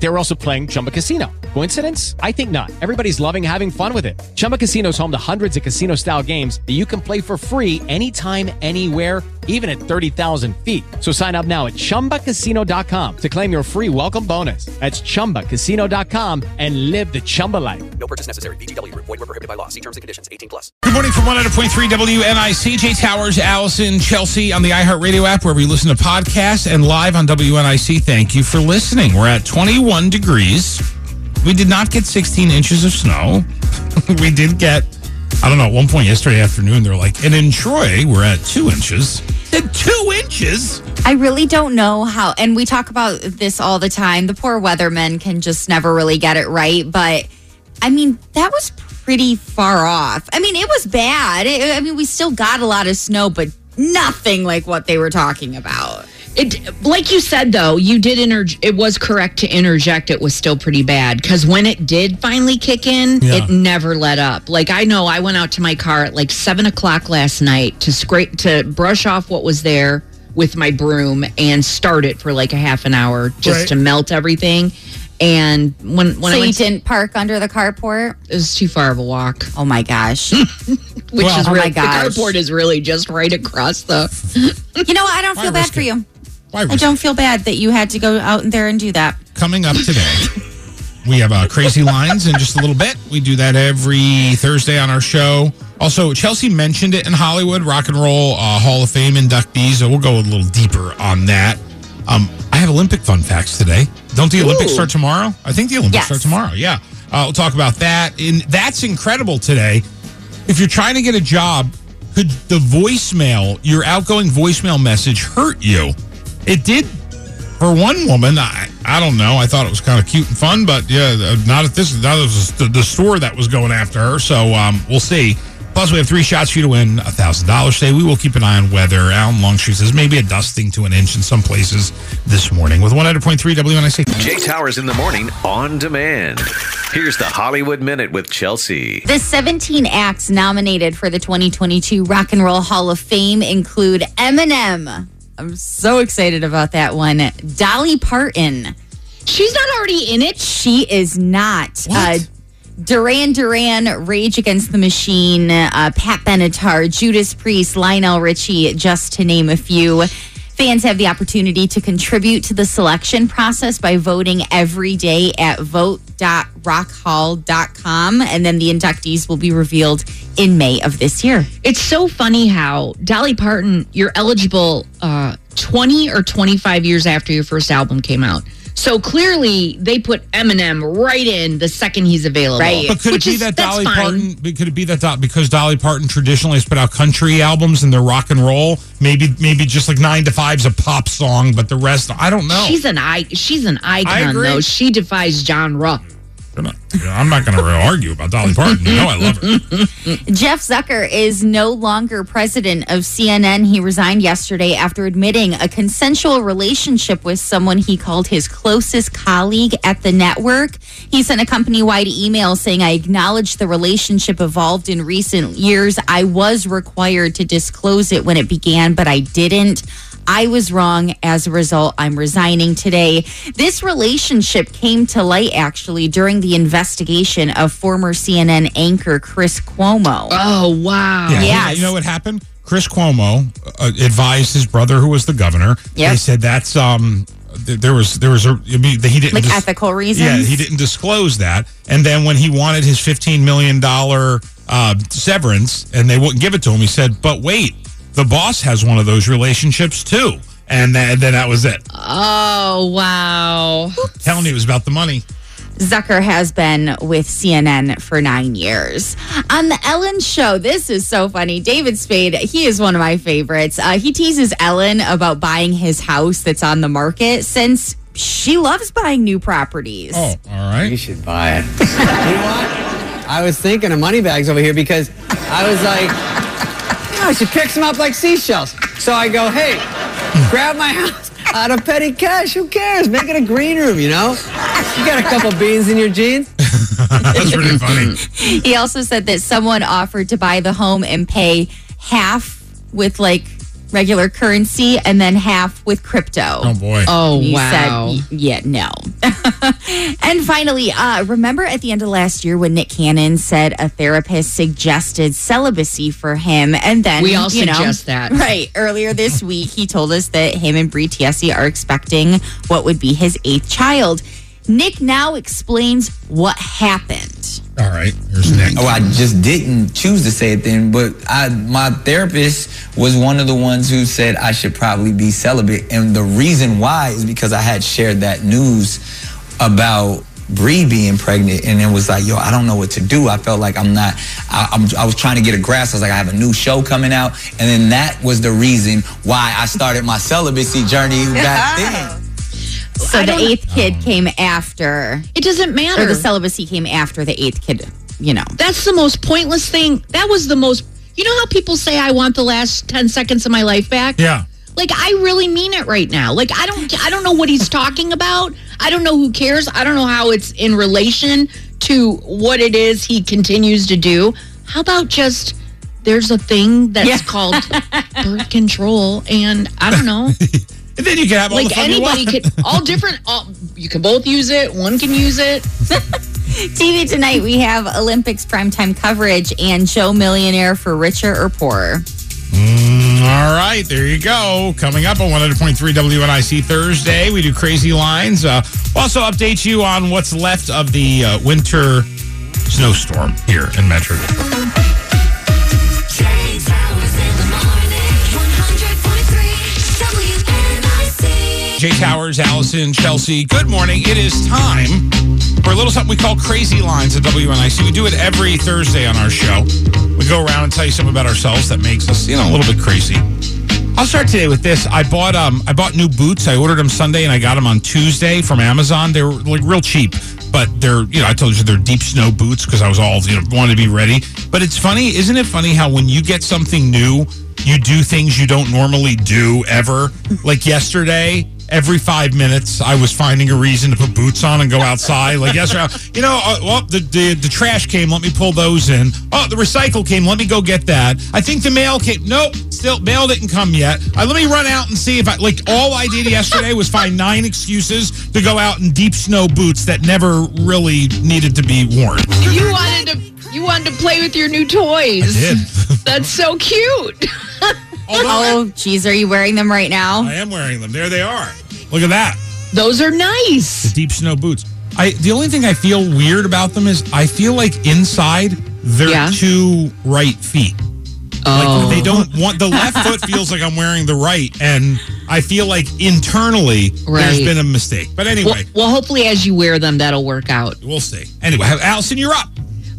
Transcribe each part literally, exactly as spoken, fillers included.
They were also playing Chumba Casino. Coincidence? I think not. Everybody's loving having fun with it. Chumba Casino's home to hundreds of casino-style games that you can play for free anytime, anywhere, even at thirty thousand feet. So sign up now at Chumba Casino dot com to claim your free welcome bonus. That's Chumba Casino dot com and live the Chumba life. No purchase necessary. V G W. Void where prohibited by law. See terms and conditions. eighteen plus. Good morning from one hundred point three W N I C. Jay Towers, Allison, Chelsea on the iHeartRadio app where we listen to podcasts and live on W N I C. Thank you for listening. We're at twenty-one degrees. We did not get sixteen inches of snow. We did get, I don't know, at one point yesterday afternoon, they're like, and in Troy, we're at two inches. At two inches? I really don't know how, and we talk about this all the time. The poor weathermen can just never really get it right, but I mean, that was pretty far off. I mean, it was bad. It, I mean, we still got a lot of snow, but nothing like what they were talking about. It, like you said, though, you did interj- it was correct to interject. It was still pretty bad because when it did finally kick in, yeah. It never let up. Like, I know I went out to my car at like seven o'clock last night to scrape, to brush off what was there with my broom and start it for like a half an hour just right. to melt everything. And when, when so I went you didn't to, park under the carport? It was too far of a walk. Oh my gosh. Which well, is oh really, my gosh. The carport is really just right across the. You know, I don't feel bad for you. I don't feel bad that you had to go out there and do that. Coming up today, we have uh, Crazy Lines in just a little bit. We do that every Thursday on our show. Also, Chelsea mentioned it in Hollywood, Rock and Roll uh, Hall of Fame inductees. So we'll go a little deeper on that. Um, I have Olympic fun facts today. Don't the Olympics Ooh. start tomorrow? I think the Olympics yes. start tomorrow. Yeah. Uh, we'll talk about that. In That's Incredible today. If you're trying to get a job, could the voicemail, your outgoing voicemail message hurt you? It did for one woman. I, I don't know. I thought it was kind of cute and fun, but yeah, not at this. Not at the, the store that was going after her. So um, we'll see. Plus, we have three shots for you to win one thousand dollars today. We will keep an eye on weather. Alan Longstreet says maybe a dusting to an inch in some places this morning with one hundred point three W N I C. Jay Towers in the morning on demand. Here's the Hollywood Minute with Chelsea. The seventeen acts nominated for the twenty twenty-two Rock and Roll Hall of Fame include Eminem. I'm so excited about that one. Dolly Parton. She's not already in it? She is not. What? Uh, Duran Duran, Rage Against the Machine, uh, Pat Benatar, Judas Priest, Lionel Richie, just to name a few. Fans have the opportunity to contribute to the selection process by voting every day at vote dot rock hall dot com. And then the inductees will be revealed in May of this year. It's so funny how Dolly Parton, you're eligible uh, twenty or twenty-five years after your first album came out. So clearly, they put Eminem right in the second he's available. Right. But could it Which be is, that Dolly Parton? Could it be that because Dolly Parton traditionally has put out country albums and they're rock and roll? Maybe, maybe just like Nine to Five's a pop song, but the rest, I don't know. She's an I. She's an icon, though. She defies genre. I'm not going to argue about Dolly Parton. You know I love her. Jeff Zucker is no longer president of C N N. He resigned yesterday after admitting a consensual relationship with someone he called his closest colleague at the network. He sent a company-wide email saying, "I acknowledge the relationship evolved in recent years. I was required to disclose it when it began, but I didn't. I was wrong. As a result, I'm resigning today." This relationship came to light, actually, during the investigation of former C N N anchor Chris Cuomo. Oh, wow. Yeah. Yes. You know what happened? Chris Cuomo uh, advised his brother, who was the governor. Yep. They said that's, um, th- there was, there was a, I mean, he didn't. Like dis- ethical reasons? Yeah, he didn't disclose that. And then when he wanted his fifteen million dollars uh, severance and they wouldn't give it to him, he said, but wait. The boss has one of those relationships, too. And then that, that was it. Oh, wow. Oops. Telling you it was about the money. Zucker has been with C N N for nine years. On the Ellen show, this is so funny. David Spade, he is one of my favorites. Uh, he teases Ellen about buying his house that's on the market since she loves buying new properties. Oh, all right. You should buy it. You know what? I was thinking of money bags over here because I was like... she picks them up like seashells. So I go, hey, grab my house. out of petty cash. Who cares? Make it a green room, you know? You got a couple beans in your jeans. That's pretty funny. He also said that someone offered to buy the home and pay half with, like, regular currency and then half with crypto. Oh, boy. Oh, he wow. Said, yeah, no. And finally, uh, remember at the end of last year when Nick Cannon said a therapist suggested celibacy for him? And then we all you suggest know, that. Right. Earlier this week, he told us that him and Brie Tiesi are expecting what would be his eighth child. Nick now explains what happened. All right, here's Nick. Oh, I just didn't choose to say it then, but I, my therapist was one of the ones who said I should probably be celibate. And the reason why is because I had shared that news about Bree being pregnant, and it was like, yo, I don't know what to do. I felt like I'm not, I, I'm, I was trying to get a grasp. I was like, I have a new show coming out. And then that was the reason why I started my celibacy journey back then. So I the eighth kid um, came after. It doesn't matter. Or the celibacy came after the eighth kid, you know. That's the most pointless thing. That was the most, you know how people say I want the last ten seconds of my life back? Yeah. Like, I really mean it right now. Like, I don't, I don't know what he's talking about. I don't know who cares. I don't know how it's in relation to what it is he continues to do. How about just... There's a thing that's yeah. called birth control, and I don't know. And then you can have all like the fun you want. Like anybody could, all different, all, you can both use it. One can use it. T V tonight, we have Olympics primetime coverage and Joe Millionaire for richer or poorer. Mm, all right, there you go. Coming up on one hundred point three W N I C Thursday, we do crazy lines. Uh, we'll also update you on what's left of the uh, winter snowstorm here in Metro. Jay Towers, Allison, Chelsea, good morning. It is time for a little something we call Crazy Lines at W N I C. We do it every Thursday on our show. We go around and tell you something about ourselves that makes us, you know, a little bit crazy. I'll start today with this. I bought um, I bought new boots. I ordered them Sunday and I got them on Tuesday from Amazon. They were like real cheap, but they're, you know, I told you they're deep snow boots because I was all, you know, wanted to be ready. But it's funny, isn't it funny how when you get something new, you do things you don't normally do ever? Like yesterday... Every five minutes, I was finding a reason to put boots on and go outside. Like, yes, or you know, uh, well, the, the the trash came. Let me pull those in. Oh, the recycle came. Let me go get that. I think the mail came. Nope, still mail didn't come yet. Uh, let me run out and see if I like. All I did yesterday was find nine excuses to go out in deep snow boots that never really needed to be worn. You wanted to you wanted to play with your new toys. I did. That's so cute. Although, oh, geez, are you wearing them right now? I am wearing them. There they are. Look at that. Those are nice. The deep snow boots. I The only thing I feel weird about them is I feel like inside they're yeah. two right feet. Oh. Like they don't want, the left foot feels like I'm wearing the right, and I feel like internally right. there's been a mistake. But anyway. Well, well, hopefully as you wear them, that'll work out. We'll see. Anyway, Allison, you're up.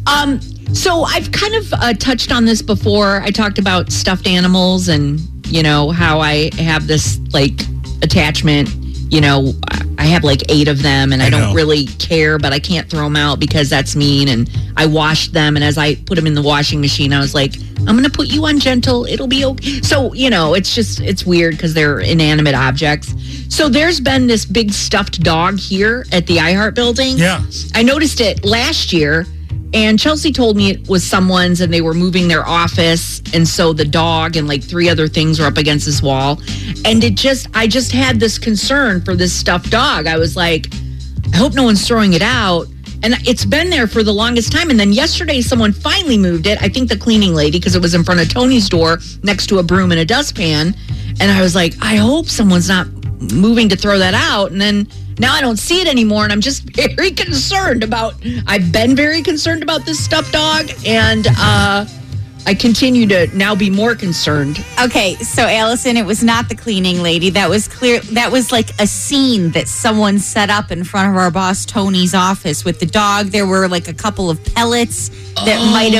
Um... So I've kind of uh, touched on this before. I talked about stuffed animals and, you know, how I have this, like, attachment. You know, I have, like, eight of them, and I, I don't know. really care, but I can't throw them out because that's mean. And I washed them, and as I put them in the washing machine, I was like, I'm going to put you on gentle. It'll be okay. So, you know, it's just, it's weird because they're inanimate objects. So there's been this big stuffed dog here at the iHeart building. Yeah. I noticed it last year. And Chelsea told me it was someone's and they were moving their office. And so the dog and like three other things were up against this wall. And it just, I just had this concern for this stuffed dog. I was like, I hope no one's throwing it out. And it's been there for the longest time. And then yesterday, someone finally moved it. I think the cleaning lady, because it was in front of Tony's door next to a broom and a dustpan. And I was like, I hope someone's not moving to throw that out. And then now I don't see it anymore, and I'm just very concerned about, I've been very concerned about this stuffed dog, and uh, I continue to now be more concerned. Okay, so Allison, it was not the cleaning lady. That was clear. That was like a scene that someone set up in front of our boss Tony's office with the dog. There were like a couple of pellets that oh. might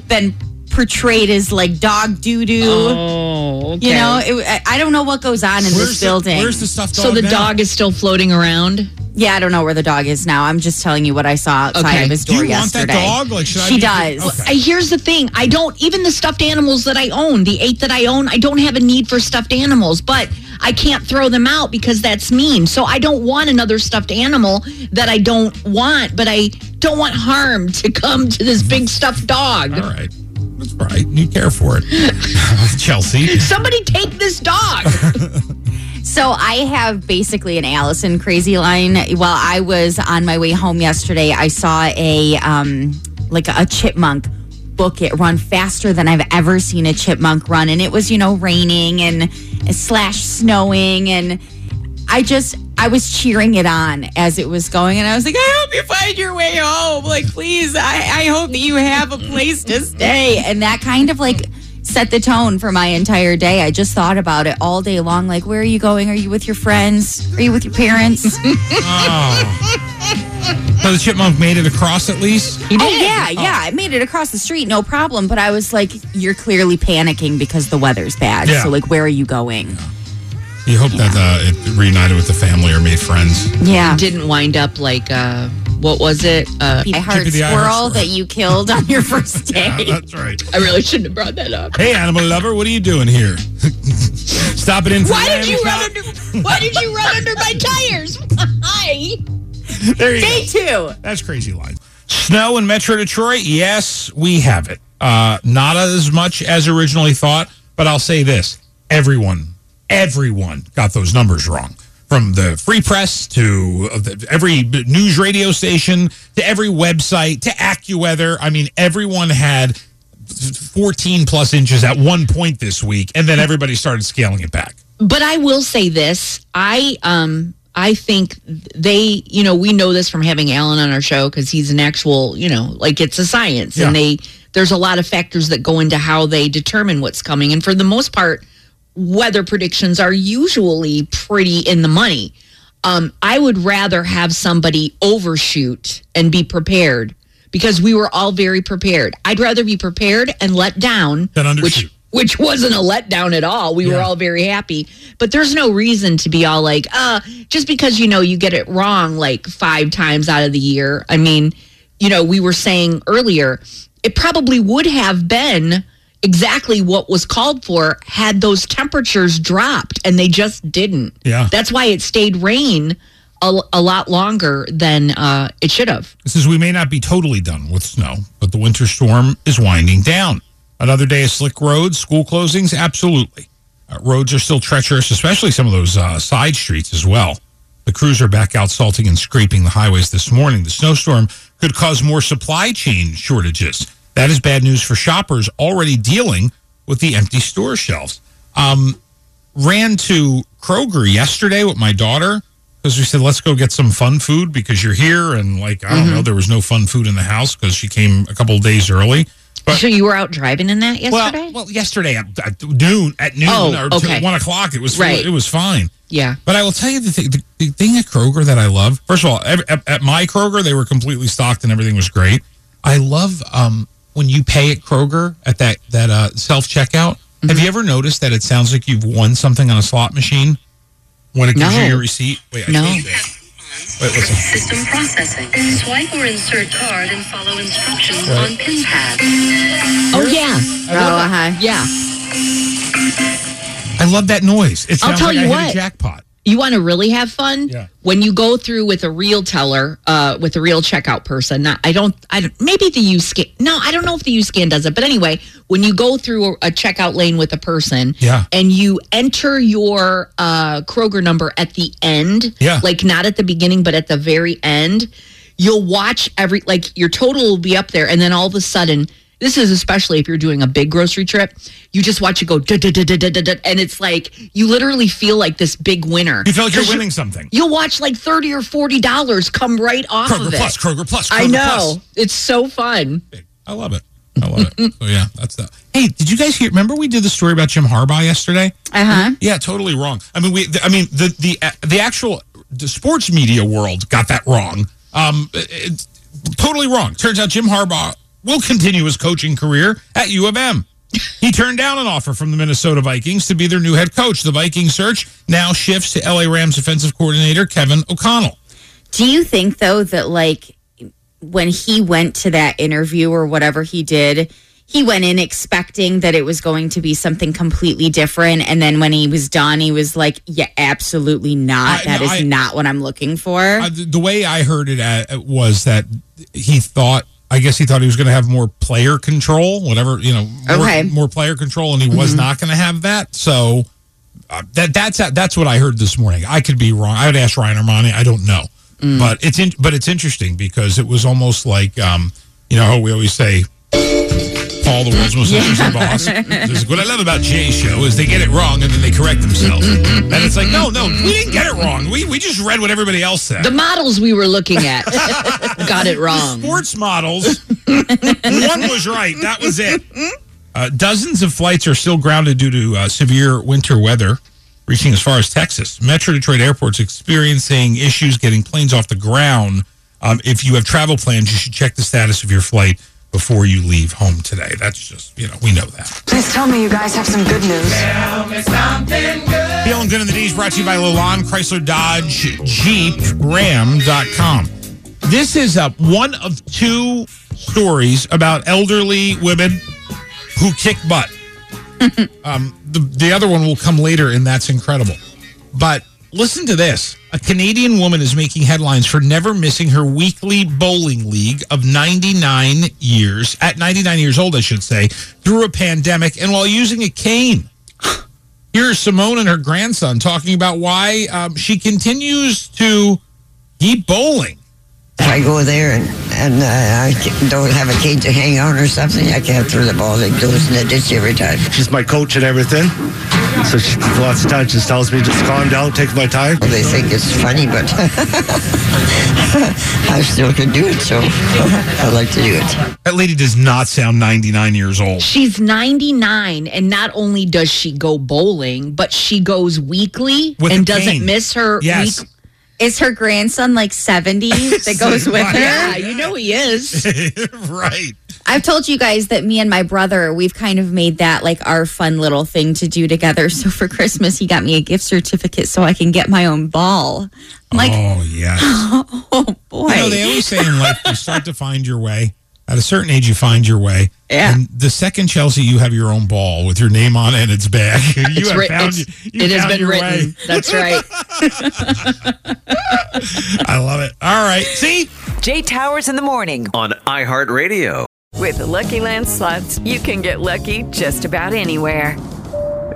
have been portrayed as like dog doo-doo. Oh, okay. You know, it, I don't know what goes on in where's this building. The, where's the stuffed dog So the now? Dog is still floating around? Yeah, I don't know where the dog is now. I'm just telling you what I saw outside okay. of his door yesterday. Do you yesterday. want that dog? Like, should she I does. Okay. Here's the thing. I don't, even the stuffed animals that I own, the eight that I own, I don't have a need for stuffed animals, but I can't throw them out because that's mean. So I don't want another stuffed animal that I don't want, but I don't want harm to come to this big stuffed dog. All right. That's right. You care for it. Chelsea. Somebody take this dog. So I have basically an Allison crazy line. While I was on my way home yesterday, I saw a um, like a chipmunk book it, run faster than I've ever seen a chipmunk run. And it was, you know, raining and slash snowing. And I just, I was cheering it on as it was going. And I was like, I hope you find your way home. Like, please, I, I hope that you have a place to stay. And that kind of like set the tone for my entire day. I just thought about it all day long. Like, where are you going? Are you with your friends? Are you with your parents? Oh. So the chipmunk made it across at least? He did. Oh, yeah, oh. yeah. It made it across the street, no problem. But I was like, you're clearly panicking because the weather's bad. Yeah. So, like, where are you going? Yeah. You hope yeah. that uh, it reunited with the family or made friends. Yeah. It didn't wind up like... Uh... What was it? Uh, I heart squirrel, squirrel that you killed on your first day. Yeah, that's right. I really shouldn't have brought that up. Hey, animal lover, what are you doing here? Stop it in for why did you run under? Why did you run under my tires? Why? There you day go. Day two. That's crazy line. Snow in Metro Detroit. Yes, we have it. Uh, not as much as originally thought, but I'll say this: everyone, everyone got those numbers wrong. From the free press to every news radio station to every website to AccuWeather. I mean, everyone had fourteen plus inches at one point this week, and then everybody started scaling it back. But I will say this. I um, I think they, you know, we know this from having Alan on our show because he's an actual, you know, like it's a science. Yeah. And they there's a lot of factors that go into how they determine what's coming. And for the most part, weather predictions are usually pretty in the money. Um, I would rather have somebody overshoot and be prepared because we were all very prepared. I'd rather be prepared and let down, than undershoot. which which wasn't a letdown at all. We yeah. were all very happy. But there's no reason to be all like, uh, just because, you know, you get it wrong like five times out of the year. I mean, you know, we were saying earlier, it probably would have been exactly what was called for had those temperatures dropped, and they just didn't. Yeah. That's why it stayed rain a, a lot longer than uh, it should have. This is, we may not be totally done with snow, but the winter storm is winding down. Another day of slick roads, school closings, absolutely. Uh, roads are still treacherous, especially some of those uh, side streets as well. The crews are back out salting and scraping the highways this morning. The snowstorm could cause more supply chain shortages. That is bad news for shoppers already dealing with the empty store shelves. Um, ran to Kroger yesterday with my daughter because we said, let's go get some fun food because you're here. And like, I don't mm-hmm. know, there was no fun food in the house because she came a couple of days early. But, so you were out driving in that yesterday? Well, well yesterday at, at noon, at noon oh, or okay. one o'clock, it was right. it was fine. Yeah. But I will tell you the thing, the, the thing at Kroger that I love, first of all, at, at my Kroger, they were completely stocked and everything was great. I love... Um, when you pay at Kroger at that that uh, self-checkout, mm-hmm. have you ever noticed that it sounds like you've won something on a slot machine when it gives no. you your receipt? Wait, I no. Wait, listen. System processing. Swipe or insert card and follow instructions right. on pin pad. Oh, yeah. Oh, uh-huh. Yeah. I love that noise. It sounds I'll tell like you I what. hit a jackpot. You want to really have fun yeah. when you go through with a real teller, uh, with a real checkout person. Not, I don't, I don't, maybe the U scan. No, I don't know if the U scan does it, but anyway, when you go through a, a checkout lane with a person, yeah. and you enter your uh, Kroger number at the end, yeah. like not at the beginning, but at the very end, you'll watch every like your total will be up there, and then all of a sudden. This is especially if you're doing a big grocery trip. You just watch it go, da, da, da, da, da, da, and it's like you literally feel like this big winner. You feel like you're winning you, something. You'll watch like thirty or forty dollars come right off Kroger of plus, it. Kroger Plus, Kroger Plus. I know plus. It's so fun. I love it. I love it. So yeah, that's that. Hey, did you guys hear? Remember we did the story about Jim Harbaugh yesterday? Uh huh. Yeah, totally wrong. I mean, we. I mean, the the the actual the sports media world got that wrong. Um, it, it, totally wrong. Turns out Jim Harbaugh will continue his coaching career at U of M. He turned down an offer from the Minnesota Vikings to be their new head coach. The Viking search now shifts to L A Rams offensive coordinator Kevin O'Connell. Do you think, though, that, like, when he went to that interview or whatever he did, he went in expecting that it was going to be something completely different. And then when he was done, he was like, yeah, absolutely not. I, that no, is I, not what I'm looking for. I, the way I heard it at, was that he thought, I guess he thought he was going to have more player control, whatever, you know, more, okay. more player control. And he was mm-hmm. not going to have that. So uh, that that's that's what I heard this morning. I could be wrong. I would ask Ryan Armani. I don't know. Mm. But it's in, but it's interesting because it was almost like, um, you know, we always say, Paul, the world's most yeah. interesting boss. Is, what I love about Jay's show is they get it wrong and then they correct themselves. And it's like, no, no, we didn't get it wrong. We we just read what everybody else said. The models we were looking at got it wrong. The sports models. One was right. That was it. Uh, dozens of flights are still grounded due to uh, severe winter weather, reaching as far as Texas. Metro Detroit Airport's experiencing issues getting planes off the ground. Um, if you have travel plans, you should check the status of your flight before you leave home today. That's just, you know, we know that. Please tell me you guys have some good news. Tell me something good. Feeling Good in the D's brought to you by Lalonde, Chrysler, Dodge, Jeep, Ram dot com. This is up one of two stories about elderly women who kick butt. um, the, the other one will come later, and that's incredible. But listen to this. A Canadian woman is making headlines for never missing her weekly bowling league of ninety-nine years, at ninety-nine years old, I should say, through a pandemic and while using a cane. Here's Simone and her grandson talking about why um, she continues to keep bowling. If I go there and, and uh, I don't have a cane to hang on or something, I can't throw the ball. It goes in the ditch every time. She's my coach and everything. So she, lots of times she tells me, just calm down, take my time. Well, they think it's funny, but I still can do it, so I like to do it. That lady does not sound ninety-nine years old. She's ninety-nine, and not only does she go bowling, but she goes weekly With and doesn't miss her yes. week. Is her grandson like seventy that goes with her? Yeah, you know he is. Right. I've told you guys that me and my brother, we've kind of made that like our fun little thing to do together. So for Christmas, he got me a gift certificate so I can get my own ball. I'm like, oh, yes. Oh, oh boy. You know, they always say in life, you start to find your way. At a certain age, you find your way. Yeah. And the second, Chelsea, you have your own ball with your name on it and its back. You it's have ri- found you, you It found has been written. Way. That's right. I love it. All right. See? Jay Towers in the morning on iHeartRadio. With the Lucky Land Slots, you can get lucky just about anywhere.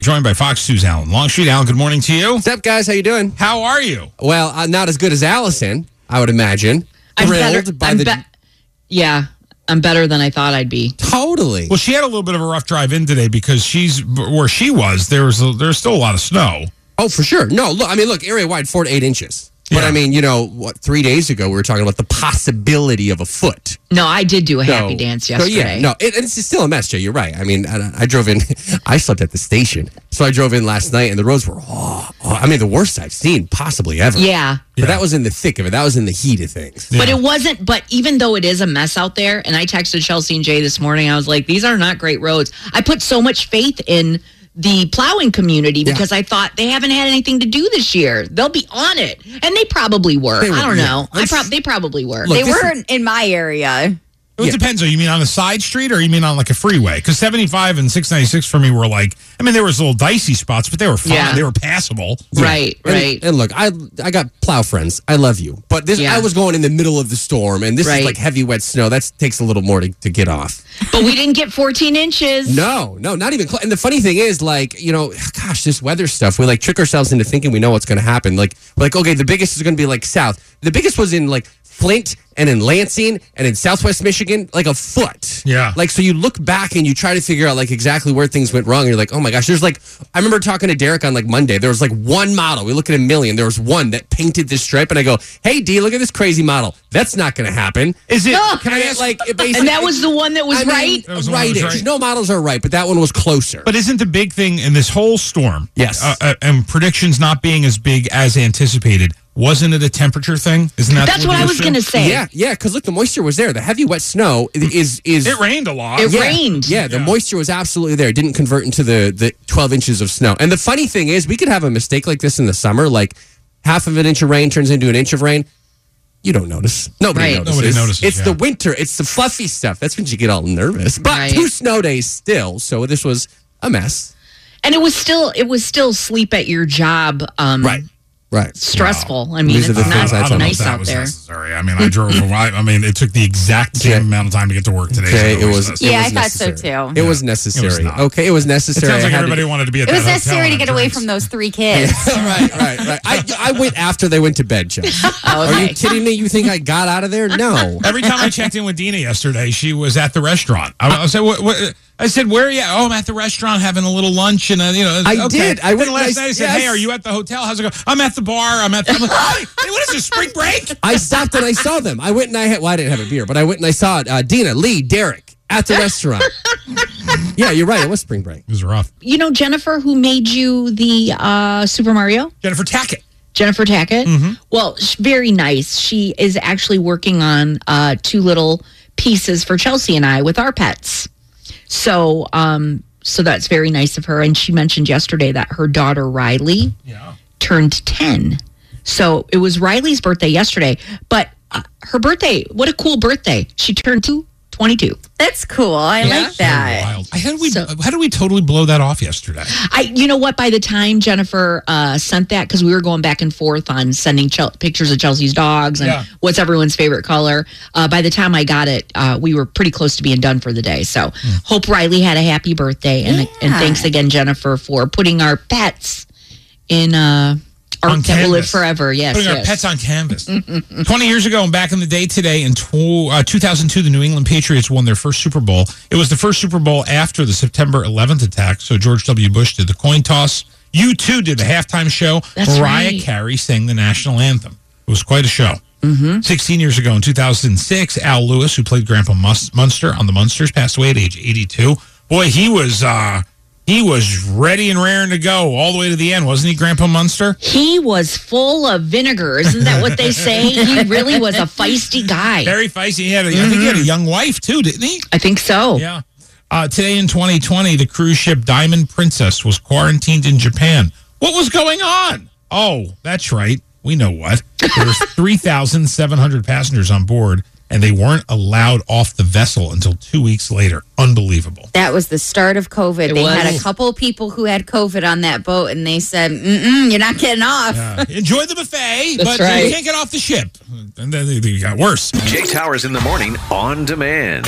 Joined by Fox two's Alan Longstreet. Alan, good morning to you. What's up, guys? How you doing? How are you? Well, uh, not as good as Allison, I would imagine. I'm Thrilled better. by I'm the... Be- yeah, I'm better than I thought I'd be. Totally. Well, she had a little bit of a rough drive in today because she's... Where she was, there was, a, there was still a lot of snow. Oh, for sure. No, look, I mean, look, area-wide, four to eight inches. But, yeah. I mean, you know, what, three days ago, we were talking about the possibility of a foot. No, I did do a so, happy dance yesterday. So yeah, no, it, it's still a mess, Jay. You're right. I mean, I, I drove in. I slept at the station. So I drove in last night, and the roads were, oh, oh I mean, the worst I've seen possibly ever. Yeah. But yeah. that was in the thick of it. That was in the heat of things. Yeah. But it wasn't, but even though it is a mess out there, and I texted Chelsea and Jay this morning, I was like, these are not great roads. I put so much faith in the plowing community because yeah. I thought they haven't had anything to do this year. They'll be on it. And they probably were. They were I don't yeah. know. I pro- they probably were. Look, they were is- in my area. It yeah. depends. You mean on a side street or you mean on like a freeway? Because seventy-five and six ninety-six for me were like, I mean, there was little dicey spots, but they were fine. Yeah. They were passable. Right, yeah. right. And, and look, I I got plow friends. I love you. But this, yeah. I was going in the middle of the storm, and this right. is like heavy, wet snow. That takes a little more to, to get off. But we didn't get fourteen inches. No, no, not even close. And the funny thing is, like, you know, gosh, this weather stuff, we like trick ourselves into thinking we know what's going to happen. Like, we're like, okay, the biggest is going to be like south. The biggest was in like Flint and in Lansing and in Southwest Michigan. again? Like a foot. Yeah. Like, so you look back and you try to figure out, like, exactly where things went wrong. And you're like, oh, my gosh. There's, like, I remember talking to Derek on, like, Monday. There was, like, one model. We look at a million. There was one that painted this stripe. And I go, hey, D, look at this crazy model. That's not going to happen. Is it? No. Can I ask, like, it basically, and that was the one that was I mean, right? Was right, that was right. No models are right, but that one was closer. But isn't the big thing in this whole storm, yes, uh, uh, and predictions not being as big as anticipated, wasn't it a temperature thing? Isn't that That's what I was going to say. Yeah, yeah. Because look, the moisture was there. The heavy, wet snow is is. It rained a lot. It yeah, rained. Yeah, the yeah. moisture was absolutely there. It didn't convert into the the twelve inches of snow. And the funny thing is, we could have a mistake like this in the summer. Like half of an inch of rain turns into an inch of rain. You don't notice. Nobody right. notices. Nobody notices. It's yeah. the winter. It's the fluffy stuff. That's when you get all nervous. But right. two snow days still. So this was a mess. And it was still it was still sleep at your job. Um, right. Right, stressful. Wow. I mean, These it's not I nice out there. Necessary. I mean, I drove. I, I mean, it took the exact same yeah. amount of time to get to work today. Okay, so it, it was. Necessary. Yeah, it was I necessary. thought so too. It yeah. was necessary. It was not. Okay, it was necessary. It sounds like everybody to, wanted to be at. It was necessary to get drinks. away from those three kids. right, right, right. I I went after they went to bed. Chuck. Oh, okay. Are you kidding me? You think I got out of there? No. Every time I checked in with Dina yesterday, she was at the restaurant. I, I said, "What?" what I said, where are you? Oh, I'm at the restaurant having a little lunch. And, uh, you know, I okay. did. I went last I, night. I said, yes. hey, are you at the hotel? How's it going? I'm at the bar. I'm at the. I'm like, hey, what is this, spring break? I stopped and I saw them. I went and I had, well, I didn't have a beer, but I went and I saw uh, Dina, Lee, Derek at the restaurant. Yeah, you're right. It was spring break. It was rough. You know, Jennifer, who made you the uh, Super Mario? Jennifer Tackett. Jennifer Tackett? Mm-hmm. Well, very nice. She is actually working on uh, two little pieces for Chelsea and I with our pets. So, um, so that's very nice of her. And she mentioned yesterday that her daughter, Riley, yeah. turned ten. So it was Riley's birthday yesterday. But uh, her birthday, what a cool birthday. She turned to twenty-two. That's cool. I yeah. like that. So wild. I, how, did we, so, how did we totally blow that off yesterday? I, You know what? By the time Jennifer uh, sent that, because we were going back and forth on sending Chel- pictures of Chelsea's dogs and yeah. what's everyone's favorite color. Uh, by the time I got it, uh, we were pretty close to being done for the day. So mm. hope Riley had a happy birthday. And, yeah. and thanks again, Jennifer, for putting our pets in... Uh, Art that will live forever, yes. Putting yes. our pets on canvas. twenty years ago and back in the day today, in two thousand two, the New England Patriots won their first Super Bowl. It was the first Super Bowl after the September eleventh attack, so George W. Bush did the coin toss. U two did the halftime show. That's Mariah right. Carey sang the national anthem. It was quite a show. Mm-hmm. sixteen years ago in two thousand six, Al Lewis, who played Grandpa Munster on the Munsters, passed away at age eighty-two. Boy, he was... Uh, He was ready and raring to go all the way to the end, wasn't he, Grandpa Munster? He was full of vinegar. Isn't that what they say? He really was a feisty guy. Very feisty. He had a, mm-hmm. I think he had a young wife, too, didn't he? I think so. Yeah. Uh, today in twenty twenty, the cruise ship Diamond Princess was quarantined in Japan. What was going on? Oh, that's right. We know what. There was three thousand seven hundred passengers on board. And they weren't allowed off the vessel until two weeks later. Unbelievable. That was the start of COVID. It they was. had a couple people who had COVID on that boat, and they said, mm-mm, you're not getting off. Yeah. Enjoy the buffet, That's but right. you can't get off the ship. And then it got worse. Jay Towers in the Morning on demand.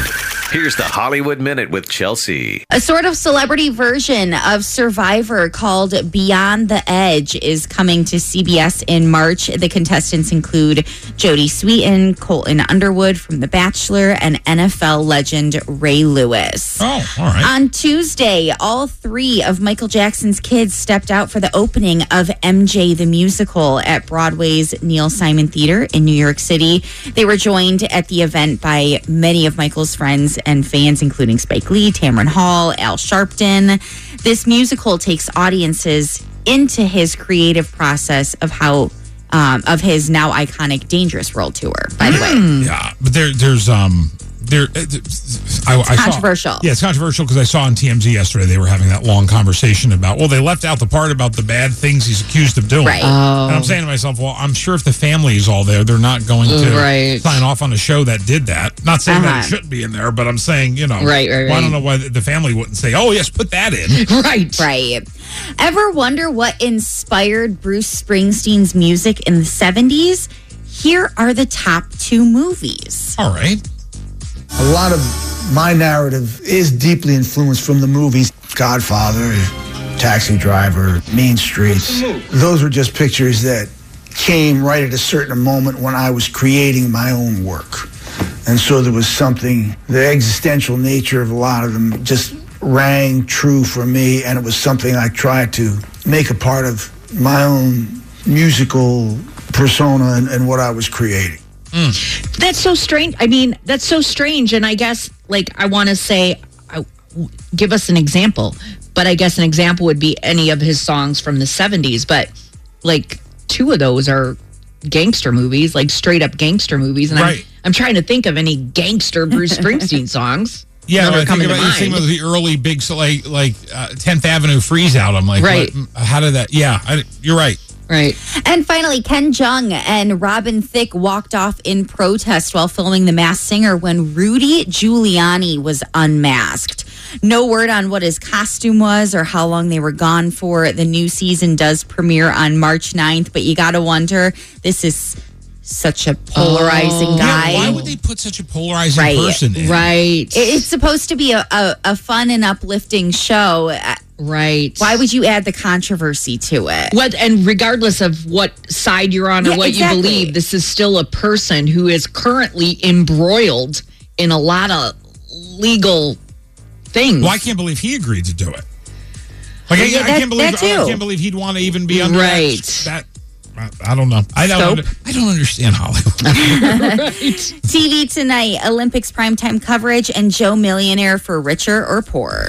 Here's the Hollywood Minute with Chelsea. A sort of celebrity version of Survivor called Beyond the Edge is coming to C B S in March. The contestants include Jodie Sweetin, Colton Underwood from The Bachelor, and N F L legend Ray Lewis. Oh, all right. On Tuesday, all three of Michael Jackson's kids stepped out for the opening of M J the Musical at Broadway's Neil Simon Theater in New York City. They were joined at the event by many of Michael's friends and fans, including Spike Lee, Tamron Hall, Al Sharpton. This musical takes audiences into his creative process of how um, of his now iconic Dangerous World tour. By the way, yeah, but there, there's um, there, it's I, I controversial. Saw, yeah, it's controversial because I saw on T M Z yesterday they were having that long conversation about. Well, they left out the part about the bad things he's accused of doing. Right. Oh. And I'm saying to myself, well, I'm sure if the family is all there, they're not going to right. sign off on a show that did that. Not saying uh-huh. that it shouldn't be in there, but I'm saying, you know, right, right, right. Well, I don't know why the family wouldn't say, oh yes, put that in. Right. Right. Ever wonder what inspired Bruce Springsteen's music in the seventies? Here are the top two movies. All right. A lot of my narrative is deeply influenced from the movies. Godfather, Taxi Driver, Mean Streets. Those were just pictures that came right at a certain moment when I was creating my own work. And so there was something, the existential nature of a lot of them just rang true for me, and it was something I tried to make a part of my own musical persona and, and what I was creating. Mm. That's so strange. I mean, that's so strange. And I guess, like, I want to say, I, give us an example. But I guess an example would be any of his songs from the seventies. But, like, two of those are gangster movies, like straight-up gangster movies. And right. I'm, I'm trying to think of any gangster Bruce Springsteen songs. Yeah, no, I think about you think about the early big, like, like uh, tenth Avenue Freeze Out. I'm like, right. what, how did that? Yeah, I, you're right. Right. And finally, Ken Jeong and Robin Thicke walked off in protest while filming The Masked Singer when Rudy Giuliani was unmasked. No word on what his costume was or how long they were gone for. The new season does premiere on March ninth, but you got to wonder, this is such a polarizing oh. guy. Yeah, why would they put such a polarizing right. person in? Right. It's supposed to be a, a, a fun and uplifting show. Right. Why would you add the controversy to it? What, and regardless of what side you're on or yeah, what exactly. you believe, this is still a person who is currently embroiled in a lot of legal things. Well, I can't believe he agreed to do it. Like, yeah, I, that, I, can't believe, I can't believe he'd want to even be under right. that. that I, I don't know. I don't, under, I don't understand Hollywood. Right. T V Tonight, Olympics primetime coverage, and Joe Millionaire for Richer or Poorer.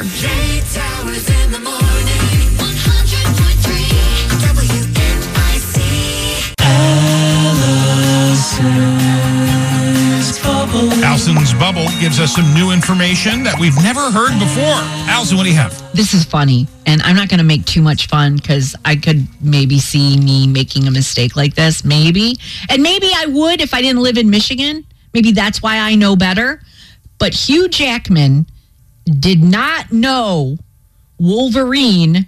Allison's Bubble gives us some new information that we've never heard before. Allison, what do you have? This is funny, and I'm not going to make too much fun because I could maybe see me making a mistake like this, maybe. And maybe I would if I didn't live in Michigan. Maybe that's why I know better. But Hugh Jackman did not know Wolverine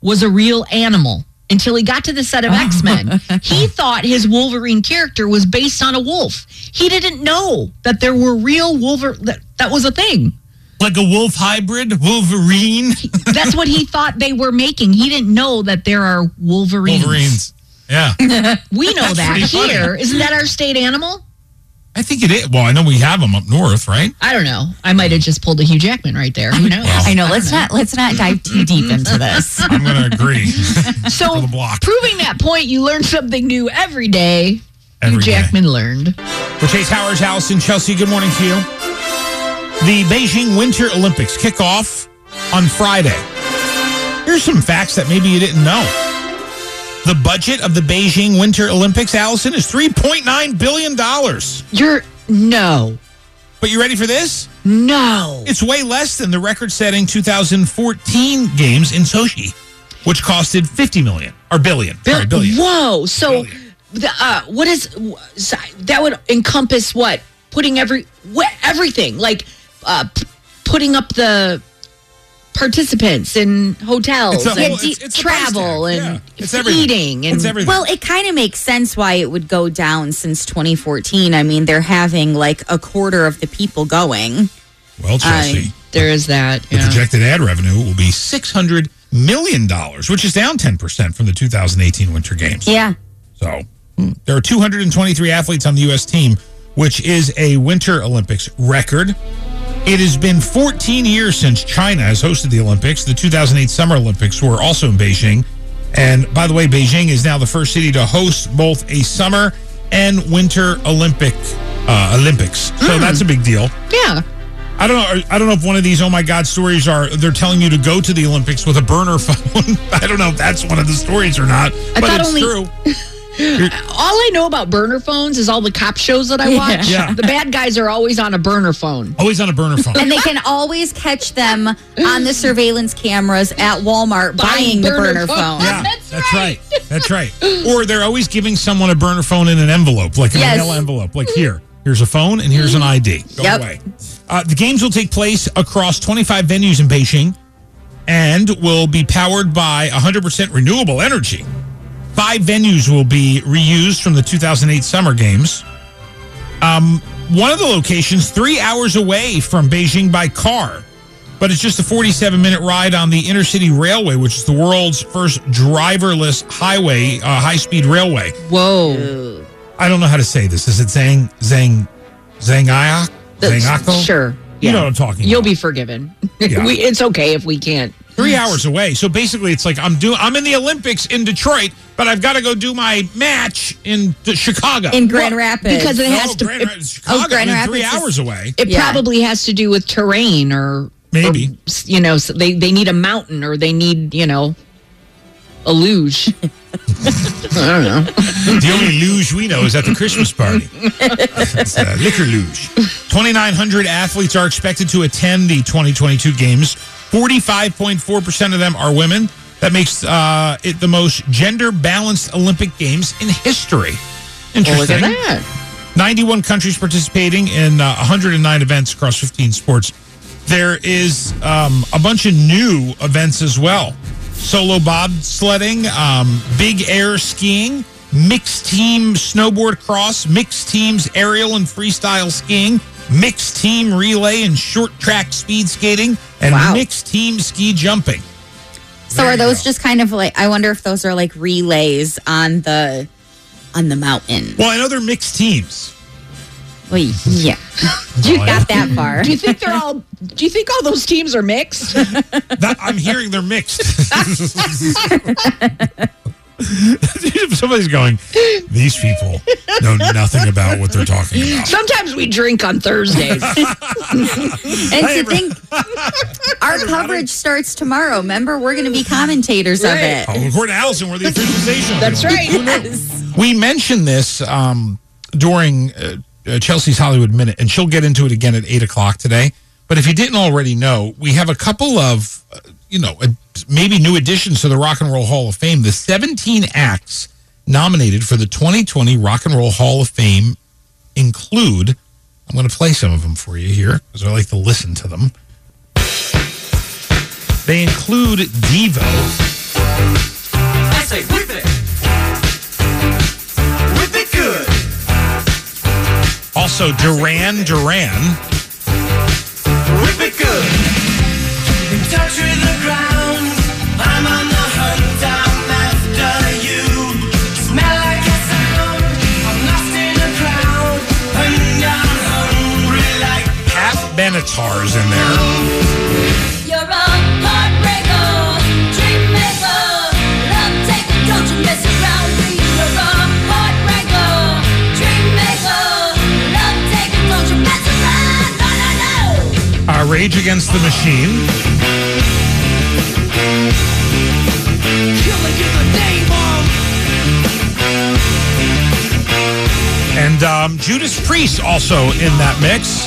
was a real animal until he got to the set of X-Men. He thought his Wolverine character was based on a wolf. He didn't know that there were real Wolverine. That, that was a thing. Like a wolf hybrid Wolverine? That's what he thought they were making. He didn't know that there are Wolverines. Wolverines. Yeah. We know that here. Isn't that our state animal? I think it is. Well, I know we have them up north, right? I don't know. I might have just pulled a Hugh Jackman right there. Who knows? Well, I know. Let's I not know. let's not dive too deep into this. I'm going to agree. So, proving that point, you learn something new every day. Every Hugh Jackman day. learned. We're Chase Howard's house in Chelsea. Good morning to you. The Beijing Winter Olympics kick off on Friday. Here's some facts that maybe you didn't know. The budget of the Beijing Winter Olympics, Allison, is three point nine billion dollars. You're no. But you ready for this? No. It's way less than the record-setting two thousand fourteen games in Sochi, which costed fifty million or billion. Bill- sorry, billion. Whoa. So billion. The, uh, what is that would encompass what? Putting every what, everything like uh, p- putting up the participants in hotels whole, and it's, it's travel and yeah. it's eating. And, it's well, it kind of makes sense why it would go down since twenty fourteen. I mean, they're having like a quarter of the people going. Well, Chelsea. Uh, there is that. The yeah. projected ad revenue will be six hundred million dollars, which is down ten percent from the two thousand eighteen Winter Games. Yeah. So there are two hundred twenty-three athletes on the U S team, which is a Winter Olympics record. It has been fourteen years since China has hosted the Olympics. The two thousand eight Summer Olympics were also in Beijing. And by the way, Beijing is now the first city to host both a Summer and Winter Olympic uh, Olympics. So mm. that's a big deal. Yeah. I don't know. I don't know if one of these oh my God stories are they're telling you to go to the Olympics with a burner phone. I don't know if that's one of the stories or not, I but it's only- true. All I know about burner phones is all the cop shows that I watch. Yeah. The bad guys are always on a burner phone. Always on a burner phone. And they can always catch them on the surveillance cameras at Walmart buying, buying burner the burner phone. phone. Yeah, that's, that's right. right. That's right. Or they're always giving someone a burner phone in an envelope, like an yes. manila envelope. Like, here, here's a phone and here's an I D. Go yep. away. Uh, the games will take place across twenty-five venues in Beijing and will be powered by one hundred percent renewable energy. Five venues will be reused from the two thousand eight Summer Games. Um, one of the locations, three hours away from Beijing by car, but it's just a forty-seven minute ride on the Inner City Railway, which is the world's first driverless highway, uh, high-speed railway. Whoa. I don't know how to say this. Is it Zhang, Zhang, Zangiac? Zangiaco? Sure. Yeah. You know what I'm talking You'll about. You'll be forgiven. Yeah. we, it's okay if we can't. Three hours away. So basically, it's like I'm do I'm in the Olympics in Detroit, but I've got to go do my match in the Chicago. In Grand well, Rapids. Because it has no, to Grand, it, Chicago, oh, Grand I mean, Rapids. Three hours is, away. It yeah. probably has to do with terrain or maybe. Or, you know, so they, they need a mountain or they need, you know, a luge. I don't know. The only luge we know is at the Christmas party. It's a liquor luge. twenty-nine hundred athletes are expected to attend the twenty twenty-two games. forty-five point four percent of them are women. That makes uh, it the most gender-balanced Olympic Games in history. Interesting. Well, look at that. ninety-one countries participating in uh, one hundred nine events across fifteen sports. There is um, a bunch of new events as well. Solo bobsledding, um, big air skiing, mixed team snowboard cross, mixed teams aerial and freestyle skiing, mixed team relay and short track speed skating, and wow. mixed team ski jumping. So there are those go. just kind of like, I wonder if those are like relays on the on the mountain. Well, I know they're mixed teams. Well, yeah. You got that far. Do you think they're all do you think all those teams are mixed? That, I'm hearing they're mixed. Somebody's going, these people know nothing about what they're talking about. Sometimes we drink on Thursdays. And hey, to think our coverage starts tomorrow. Remember, we're going to be commentators right. of it. Oh, according to Allison, we're the official station. That's right. Yes. We mentioned this um, during uh, Uh, Chelsea's Hollywood Minute, and she'll get into it again at eight o'clock today. But if you didn't already know, we have a couple of, uh, you know, uh, maybe new additions to the Rock and Roll Hall of Fame. The seventeen acts nominated for the twenty twenty Rock and Roll Hall of Fame include, I'm going to play some of them for you here, because I like to listen to them. They include Devo. I say, whip it. Whip it good. Also, Duran Duran. Whip it good. In touch with the ground. I'm on the hunt. I'm after you. Smell like a sound. I'm lost in a crowd. And I'm hungry like. Pat Benatar's in there. You're a heartbreaker. Dream maker. Love taker. Don't you mess around with me. You're a heartbreaker. Dream maker. Uh, Rage Against the Machine. And um, Judas Priest also in that mix.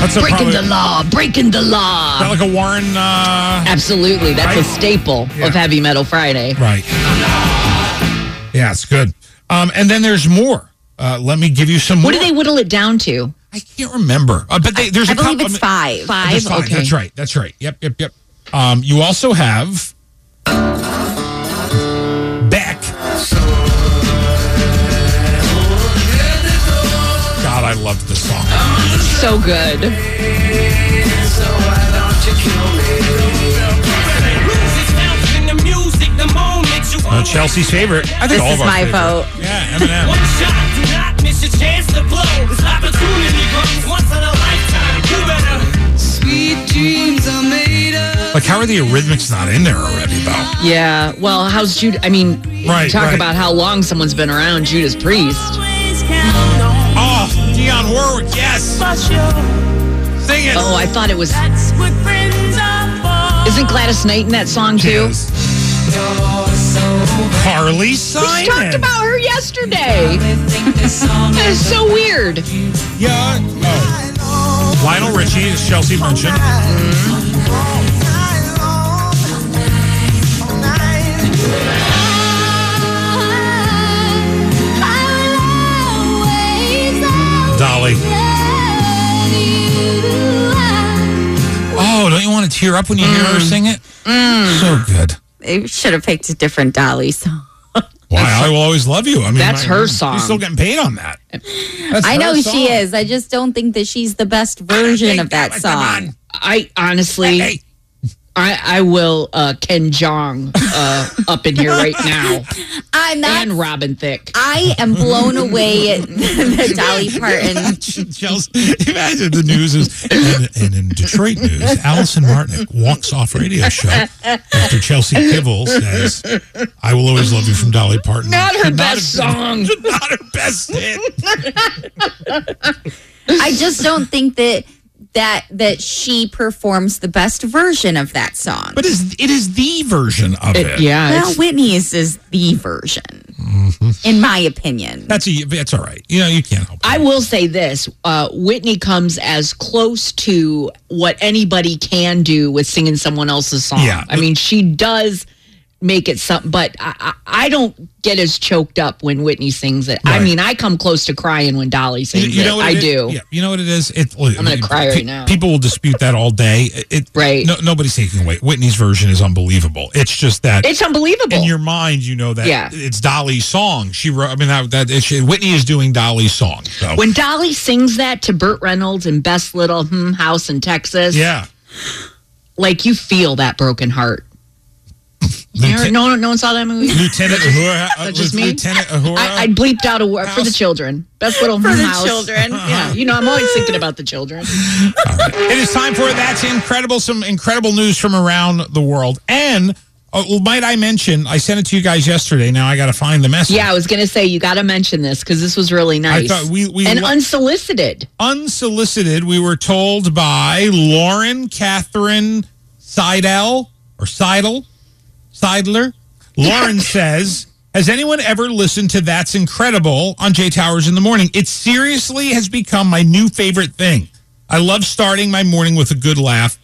That's a breaking probably, the law, breaking the law. Is that like a Warren? Uh, Absolutely. That's right? a staple yeah. of Heavy Metal Friday. Right. Yeah, it's good. Um, and then there's more. Uh, let me give you some what more. What do they whittle it down to? I can't remember. Uh, but they, there's I, a I believe couple, it's five. Five? That's five. Okay. That's right. That's right. Yep, yep, yep. Um, you also have Beck. God, I loved this song. So good. So why don't you kill me? Uh, Chelsea's favorite. I think this all is of our my favorite. vote. Yeah, Eminem. One shot, do not miss your chance to blow. This opportunity comes once in a lifetime. You better. Sweet dreams are made of. Like, how are the Eurythmics not in there already, though? Yeah, well, how's Judas? I mean, right, talk right. about how long someone's been around Judas Priest. Oh, Dionne Warwick, yes. Sing it. Oh, I thought it was. That's what friends are for. Isn't Gladys Knight in that song, too? Yes. Carly Simon. We talked about her yesterday. That is so weird. Yeah. Oh. Lionel Richie is Chelsea Merchant. Mm-hmm. Dolly. Oh, don't you want to tear up when you mm. hear her sing it? Mm. So good. They should have picked a different Dolly song. Wow, I Will Always Love You. I mean, that's my, her song. You're still getting paid on that. That's I know song. she is. I just don't think that she's the best version of that, that song. I honestly, hey. I, I will uh, Ken Jeong uh, up in here right now. I'm not, and Robin Thicke. I am blown away at the Dolly Parton. Imagine, Chelsea, imagine the news is, and, and in Detroit news, Allison Martinick walks off radio show after Chelsea Kivel says, "I will always love you" from Dolly Parton. Not her not best a, song. Not her best hit. I just don't think that... That that she performs the best version of that song. But is, it is the version of it. it. Yeah. Well, Whitney's is the version, mm-hmm. in my opinion. That's a, that's all right. You know, you can't help it. I will say this. Uh, Whitney comes as close to what anybody can do with singing someone else's song. Yeah. I mean, she does... make it something, but I, I don't get as choked up when Whitney sings it. Right. I mean, I come close to crying when Dolly sings you, you know it. I it, do. Yeah, you know what it is? It, I'm going to cry pe- right now. People will dispute that all day. It, right. No, nobody's taking away. Whitney's version is unbelievable. It's just that. It's unbelievable. In your mind, you know that yeah. it's Dolly's song. She wrote, I mean, that, that it, she, Whitney is doing Dolly's song. So. When Dolly sings that to Burt Reynolds and Best Little hmm, House in Texas. Yeah. Like, you feel that broken heart. Lieutenant, no, no, no one saw that movie. Lieutenant Uhura, uh, just me. Lieutenant Uhura. I, I bleeped out a word for the children. Best little for the house. Children. Yeah, you know I'm always thinking about the children. Right. It is time for That's Incredible. Some incredible news from around the world. And uh, might I mention, I sent it to you guys yesterday. Now I got to find the message. Yeah, I was going to say you got to mention this because this was really nice. I thought we, we and lo- unsolicited. Unsolicited. We were told by Lauren Catherine Seidel or Seidel. Seidler, Lauren says, has anyone ever listened to That's Incredible on Jay Towers in the Morning? It seriously has become my new favorite thing. I love starting my morning with a good laugh.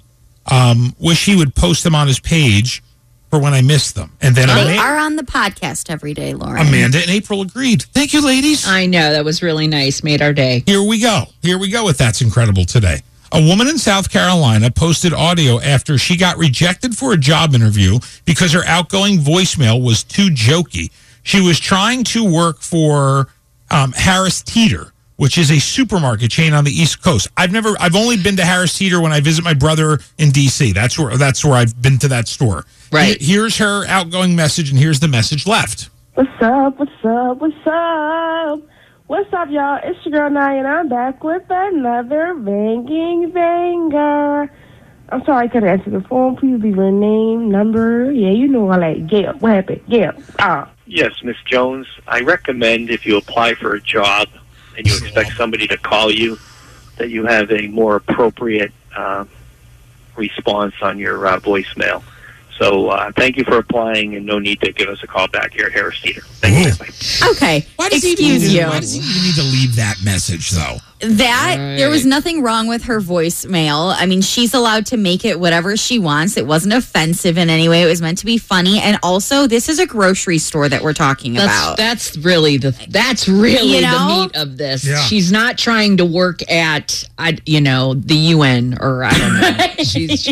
Um, wish he would post them on his page for when I miss them. And then They Ama- are on the podcast every day, Lauren. Amanda and April agreed. Thank you, ladies. I know. That was really nice. Made our day. Here we go. Here we go with That's Incredible today. A woman in South Carolina posted audio after she got rejected for a job interview because her outgoing voicemail was too jokey. She was trying to work for um, Harris Teeter, which is a supermarket chain on the East Coast. I've never, I've only been to Harris Teeter when I visit my brother in D C. That's where, that's where I've been to that store. Right. Here's her outgoing message, and here's the message left. What's up? What's up? What's up? What's up, y'all? It's your girl, Nye, and I'm back with another banging banger. I'm sorry I couldn't answer the phone. Please leave your name, number. Yeah, you know I like Gail. What happened? Gail. Uh. Yes, Miss Jones, I recommend if you apply for a job and you expect somebody to call you, that you have a more appropriate uh, response on your uh, voicemail. So uh, thank you for applying, and no need to give us a call back here at Harris Teeter. Thank you. Okay. Why does Excuse he need, you. Why does he need to leave that message, though? That, right. There was nothing wrong with her voicemail. I mean, she's allowed to make it whatever she wants. It wasn't offensive in any way. It was meant to be funny. And also, this is a grocery store that we're talking that's, about. That's really the that's really you know? the meat of this. Yeah. She's not trying to work at, I, you know, the U N or I don't know. she's,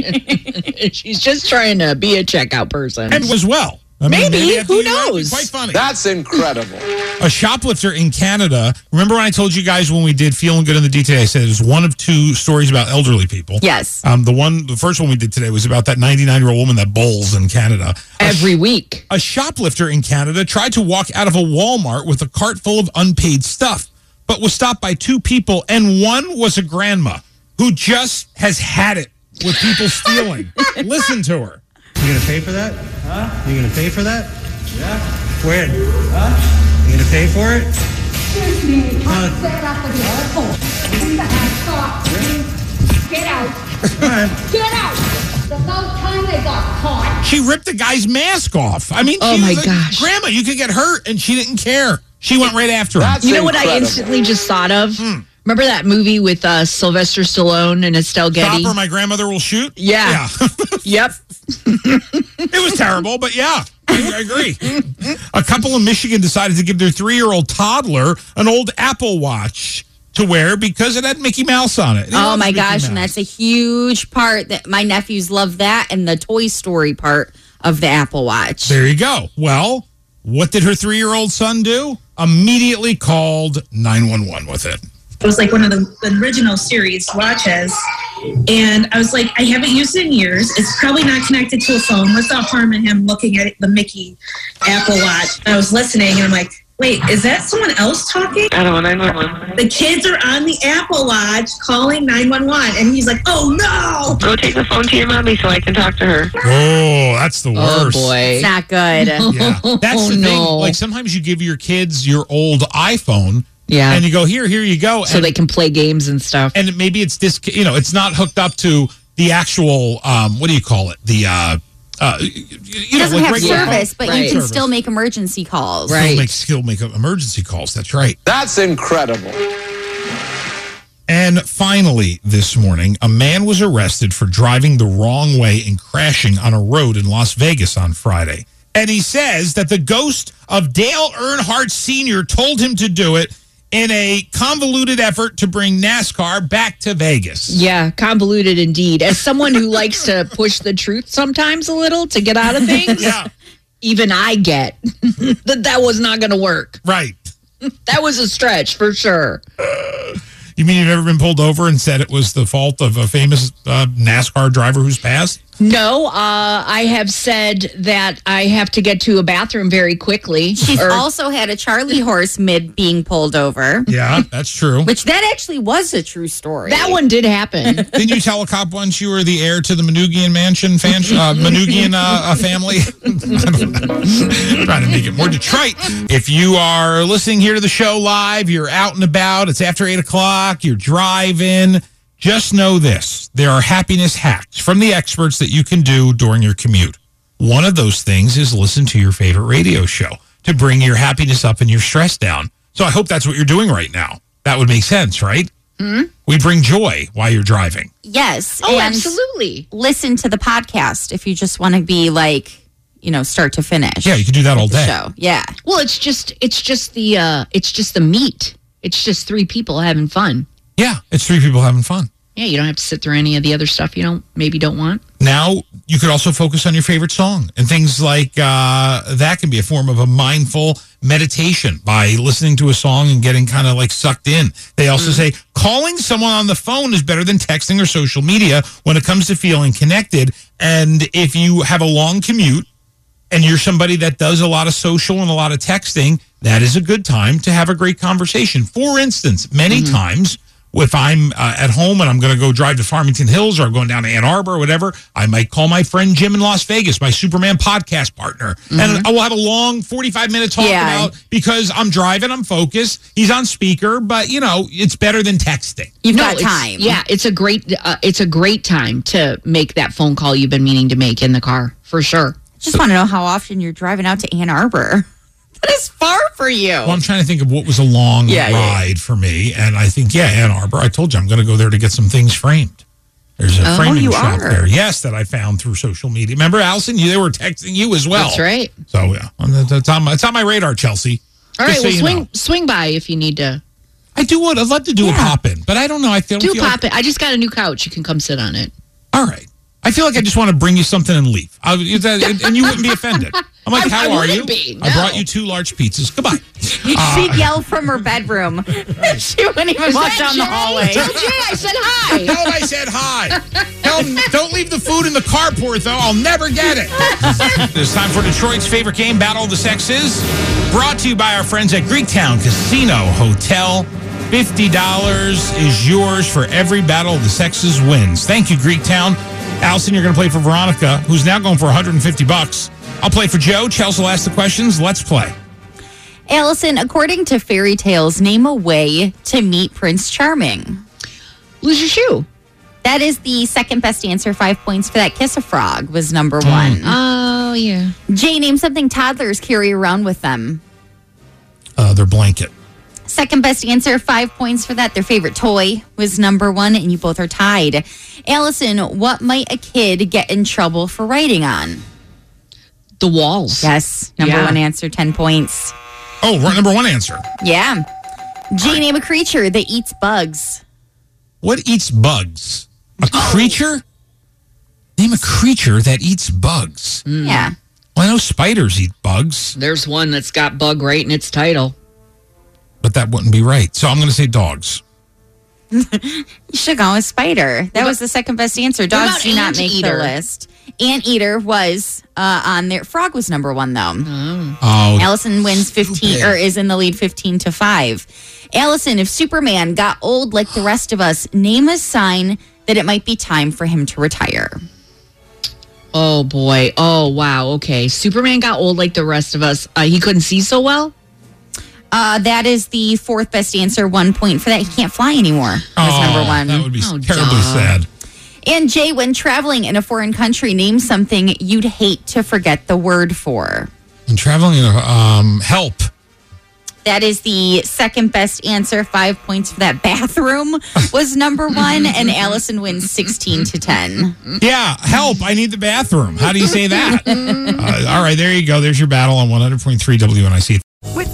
she's just trying to be a checkout person. And was well. I mean, maybe, maybe who knows? Quite funny. That's incredible. A shoplifter in Canada, remember when I told you guys when we did Feeling Good in the D today, I said it was one of two stories about elderly people. Yes. Um, the one, the first one we did today was about that ninety-nine-year-old woman that bowls in Canada. Every a, week. A shoplifter in Canada tried to walk out of a Walmart with a cart full of unpaid stuff, but was stopped by two people, and one was a grandma who just has had it with people stealing. Listen to her. You gonna pay for that? Huh? You gonna pay for that? Yeah. When? Huh? You gonna pay for it? Excuse me. Uh, I'm set up at the airport. Get out. Get out. The whole time they got caught. She ripped the guy's mask off. I mean, oh she my was like, gosh. Grandma, you could get hurt, and she didn't care. She went right after him. That's you know incredible. What I instantly just thought of? Hmm. Remember that movie with uh, Sylvester Stallone and Estelle Getty? Stop or My Grandmother Will Shoot? Yeah. yeah. Yep. It was terrible, but yeah, I agree. A couple in Michigan decided to give their three-year-old toddler an old Apple Watch to wear because it had Mickey Mouse on it. it oh, my Mickey gosh, Mouse. And that's a huge part. That my nephews love that and the Toy Story part of the Apple Watch. There you go. Well, what did her three-year-old son do? Immediately called nine one one with it. It was like one of the, the original series watches, And I was like, I haven't used it in years. It's probably not connected to a phone. What's the harm in him looking at the Mickey Apple Watch? I was listening, and I'm like, wait, is that someone else talking? I don't know, nine one one. The kids are on the Apple Watch calling nine one one, and he's like, oh, no. Go take the phone to your mommy so I can talk to her. Oh, that's the worst. Oh, boy. It's not good. Yeah. That's the oh, thing. No. Like, sometimes you give your kids your old iPhone. Yeah. And you go, here, here you go. So and, they can play games and stuff. And maybe it's this, you know, it's not hooked up to the actual, um, what do you call it? The, uh, uh, you it doesn't know, like have service, phone. But right. you can service. still make emergency calls. Right. Still make, still make emergency calls. That's right. That's incredible. And finally, this morning, a man was arrested for driving the wrong way and crashing on a road in Las Vegas on Friday. And he says that the ghost of Dale Earnhardt Senior told him to do it, in a convoluted effort to bring NASCAR back to Vegas. Yeah, convoluted indeed. As someone who likes to push the truth sometimes a little to get out of things, yeah. even I get that that was not going to work. Right. That was a stretch for sure. Uh, you mean you've never been pulled over and said it was the fault of a famous uh, NASCAR driver who's passed? No, uh, I have said that I have to get to a bathroom very quickly. She's or, also had a Charlie horse mid being pulled over. Yeah, that's true. Which that actually was a true story. That one did happen. Didn't you tell a cop once you were the heir to the Manoogian Mansion, fan- uh, Manoogian uh, family? I don't know. Trying to make it more Detroit. If you are listening here to the show live, you're out and about, it's after eight o'clock, you're driving. Just know this, there are happiness hacks from the experts that you can do during your commute. One of those things is listen to your favorite radio show to bring your happiness up and your stress down. So I hope that's what you're doing right now. That would make sense, right? Mm-hmm. We bring joy while you're driving. Yes. Oh, absolutely. Listen to the podcast if you just want to be like, you know, start to finish. Yeah, you can do that all day. Show. Yeah. Well, it's just, it's just the, uh, it's just the meat. It's just three people having fun. Yeah, it's three people having fun. Yeah, you don't have to sit through any of the other stuff you don't maybe don't want. Now, you could also focus on your favorite song. And things like uh, that can be a form of a mindful meditation by listening to a song and getting kind of like sucked in. They also mm-hmm. say calling someone on the phone is better than texting or social media when it comes to feeling connected. And if you have a long commute and you're somebody that does a lot of social and a lot of texting, that is a good time to have a great conversation. For instance, many mm-hmm. times... If I'm uh, at home and I'm going to go drive to Farmington Hills or I'm going down to Ann Arbor or whatever, I might call my friend Jim in Las Vegas, my Superman podcast partner. Mm-hmm. And I will have a long forty-five minute talk yeah. about because I'm driving, I'm focused. He's on speaker, but, you know, it's better than texting. You've no, got time. It's, yeah, it's a great uh, it's a great time to make that phone call you've been meaning to make in the car, for sure. Just so, want to know how often you're driving out to Ann Arbor. That is far for you. Well, I'm trying to think of what was a long yeah, ride yeah. for me. And I think, yeah, Ann Arbor. I told you I'm going to go there to get some things framed. There's a oh, framing shop are. there. Yes, that I found through social media. Remember, Allison, you, they were texting you as well. That's right. So, yeah, it's on my, it's on my radar, Chelsea. All right, so well, swing know. swing by if you need to. I do what I'd love to do yeah. a pop-in, but I don't know. I feel Do pop-in. Like... I just got a new couch. You can come sit on it. All right. I feel like I just want to bring you something and leave. I, that, and you wouldn't be offended. I'm like, I, how I are you? Be, no. I brought you two large pizzas. Goodbye. You'd uh, she'd yell from her bedroom. She wouldn't even walk down Jay? the hallway. Tell Jay I said hi. Tell him I said hi. Tell him, don't leave the food in the carport, though. I'll never get it. It's time for Detroit's favorite game, Battle of the Sexes. Brought to you by our friends at Greektown Casino Hotel. fifty dollars is yours for every Battle of the Sexes wins. Thank you, Greektown. Allison, you're going to play for Veronica, who's now going for one hundred fifty bucks. I'll play for Joe. Chelsea will ask the questions. Let's play. Allison, according to fairy tales, name a way to meet Prince Charming. Lose your shoe. That is the second best answer. Five points for that. Kiss a frog was number one. Mm. Oh, yeah. Jay, name something toddlers carry around with them. Uh, their blanket. Second best answer, five points for that. Their favorite toy was number one, and you both are tied. Allison, what might a kid get in trouble for writing on? The walls. Yes. Number yeah. one answer, ten points. Oh, number one answer. Yeah. Jay, name a creature that eats bugs. What eats bugs? A creature? Name a creature that eats bugs. Mm. Yeah. Well, I know spiders eat bugs. There's one that's got bug right in its title. But that wouldn't be right. So I'm going to say dogs. You should go with spider. That what was about, the second best answer. Dogs do not make the list. Anteater was uh, on there. Frog was number one, though. Mm. Oh, Allison wins fifteen, or is in the lead fifteen to five. Allison, if Superman got old like the rest of us, name a sign that it might be time for him to retire. Oh, boy. Oh, wow. Okay. Superman got old like the rest of us. Uh, he couldn't see so well? Uh, that is the fourth best answer. One point for that. He can't fly anymore. That's oh, number one. That would be oh, terribly duh. sad. And Jay, when traveling in a foreign country, name something you'd hate to forget the word for. When traveling, in a, um, help. That is the second best answer. Five points for that. Bathroom was number one, and Allison wins sixteen to ten. Yeah, help. I need the bathroom. How do you say that? uh, all right, there you go. There's your battle on one hundred point three W N I C. With